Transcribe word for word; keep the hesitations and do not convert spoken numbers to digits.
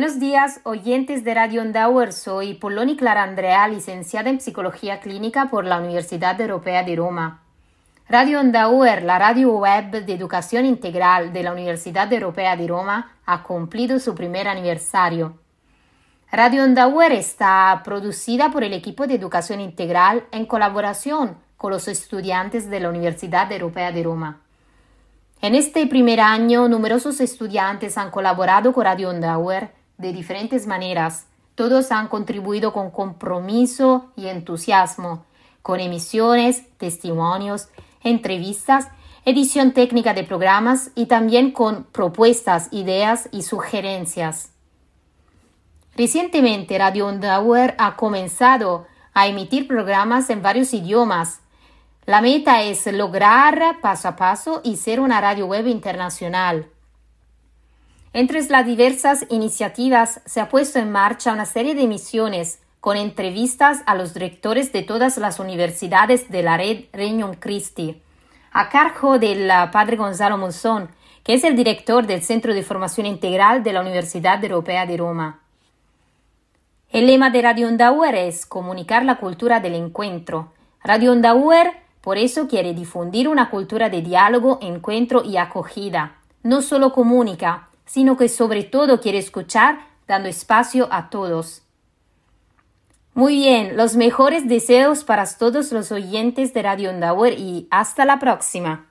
Buenos días, oyentes de Radio Onda U E R. Soy Polloni Clara Andrea, licenciada en Psicología Clínica por la Universidad Europea de Roma. Radio Onda U E R, la radio web de Educación Integral de la Universidad Europea de Roma, ha cumplido su primer aniversario. Radio Onda U E R está producida por el equipo de Educación Integral en colaboración con los estudiantes de la Universidad Europea de Roma. En este primer año, numerosos estudiantes han colaborado con Radio Onda U E R de diferentes maneras. Todos han contribuido con compromiso y entusiasmo, con emisiones, testimonios, entrevistas, edición técnica de programas y también con propuestas, ideas y sugerencias. Recientemente, Radio Onda U E R ha comenzado a emitir programas en varios idiomas. La meta es lograr paso a paso y ser una radio web internacional. Entre las diversas iniciativas se ha puesto en marcha una serie de emisiones con entrevistas a los directores de todas las universidades de la red Regnum Christi, a cargo del padre Gonzalo Monsón, que es el director del Centro de Formación Integral de la Universidad Europea de Roma. El lema de Radio Onda U E R es comunicar la cultura del encuentro. Radio Onda U E R, por eso, quiere difundir una cultura de diálogo, encuentro y acogida. No solo comunica, sino que sobre todo quiere escuchar, dando espacio a todos. Muy bien, los mejores deseos para todos los oyentes de Radio Onda U E R y hasta la próxima.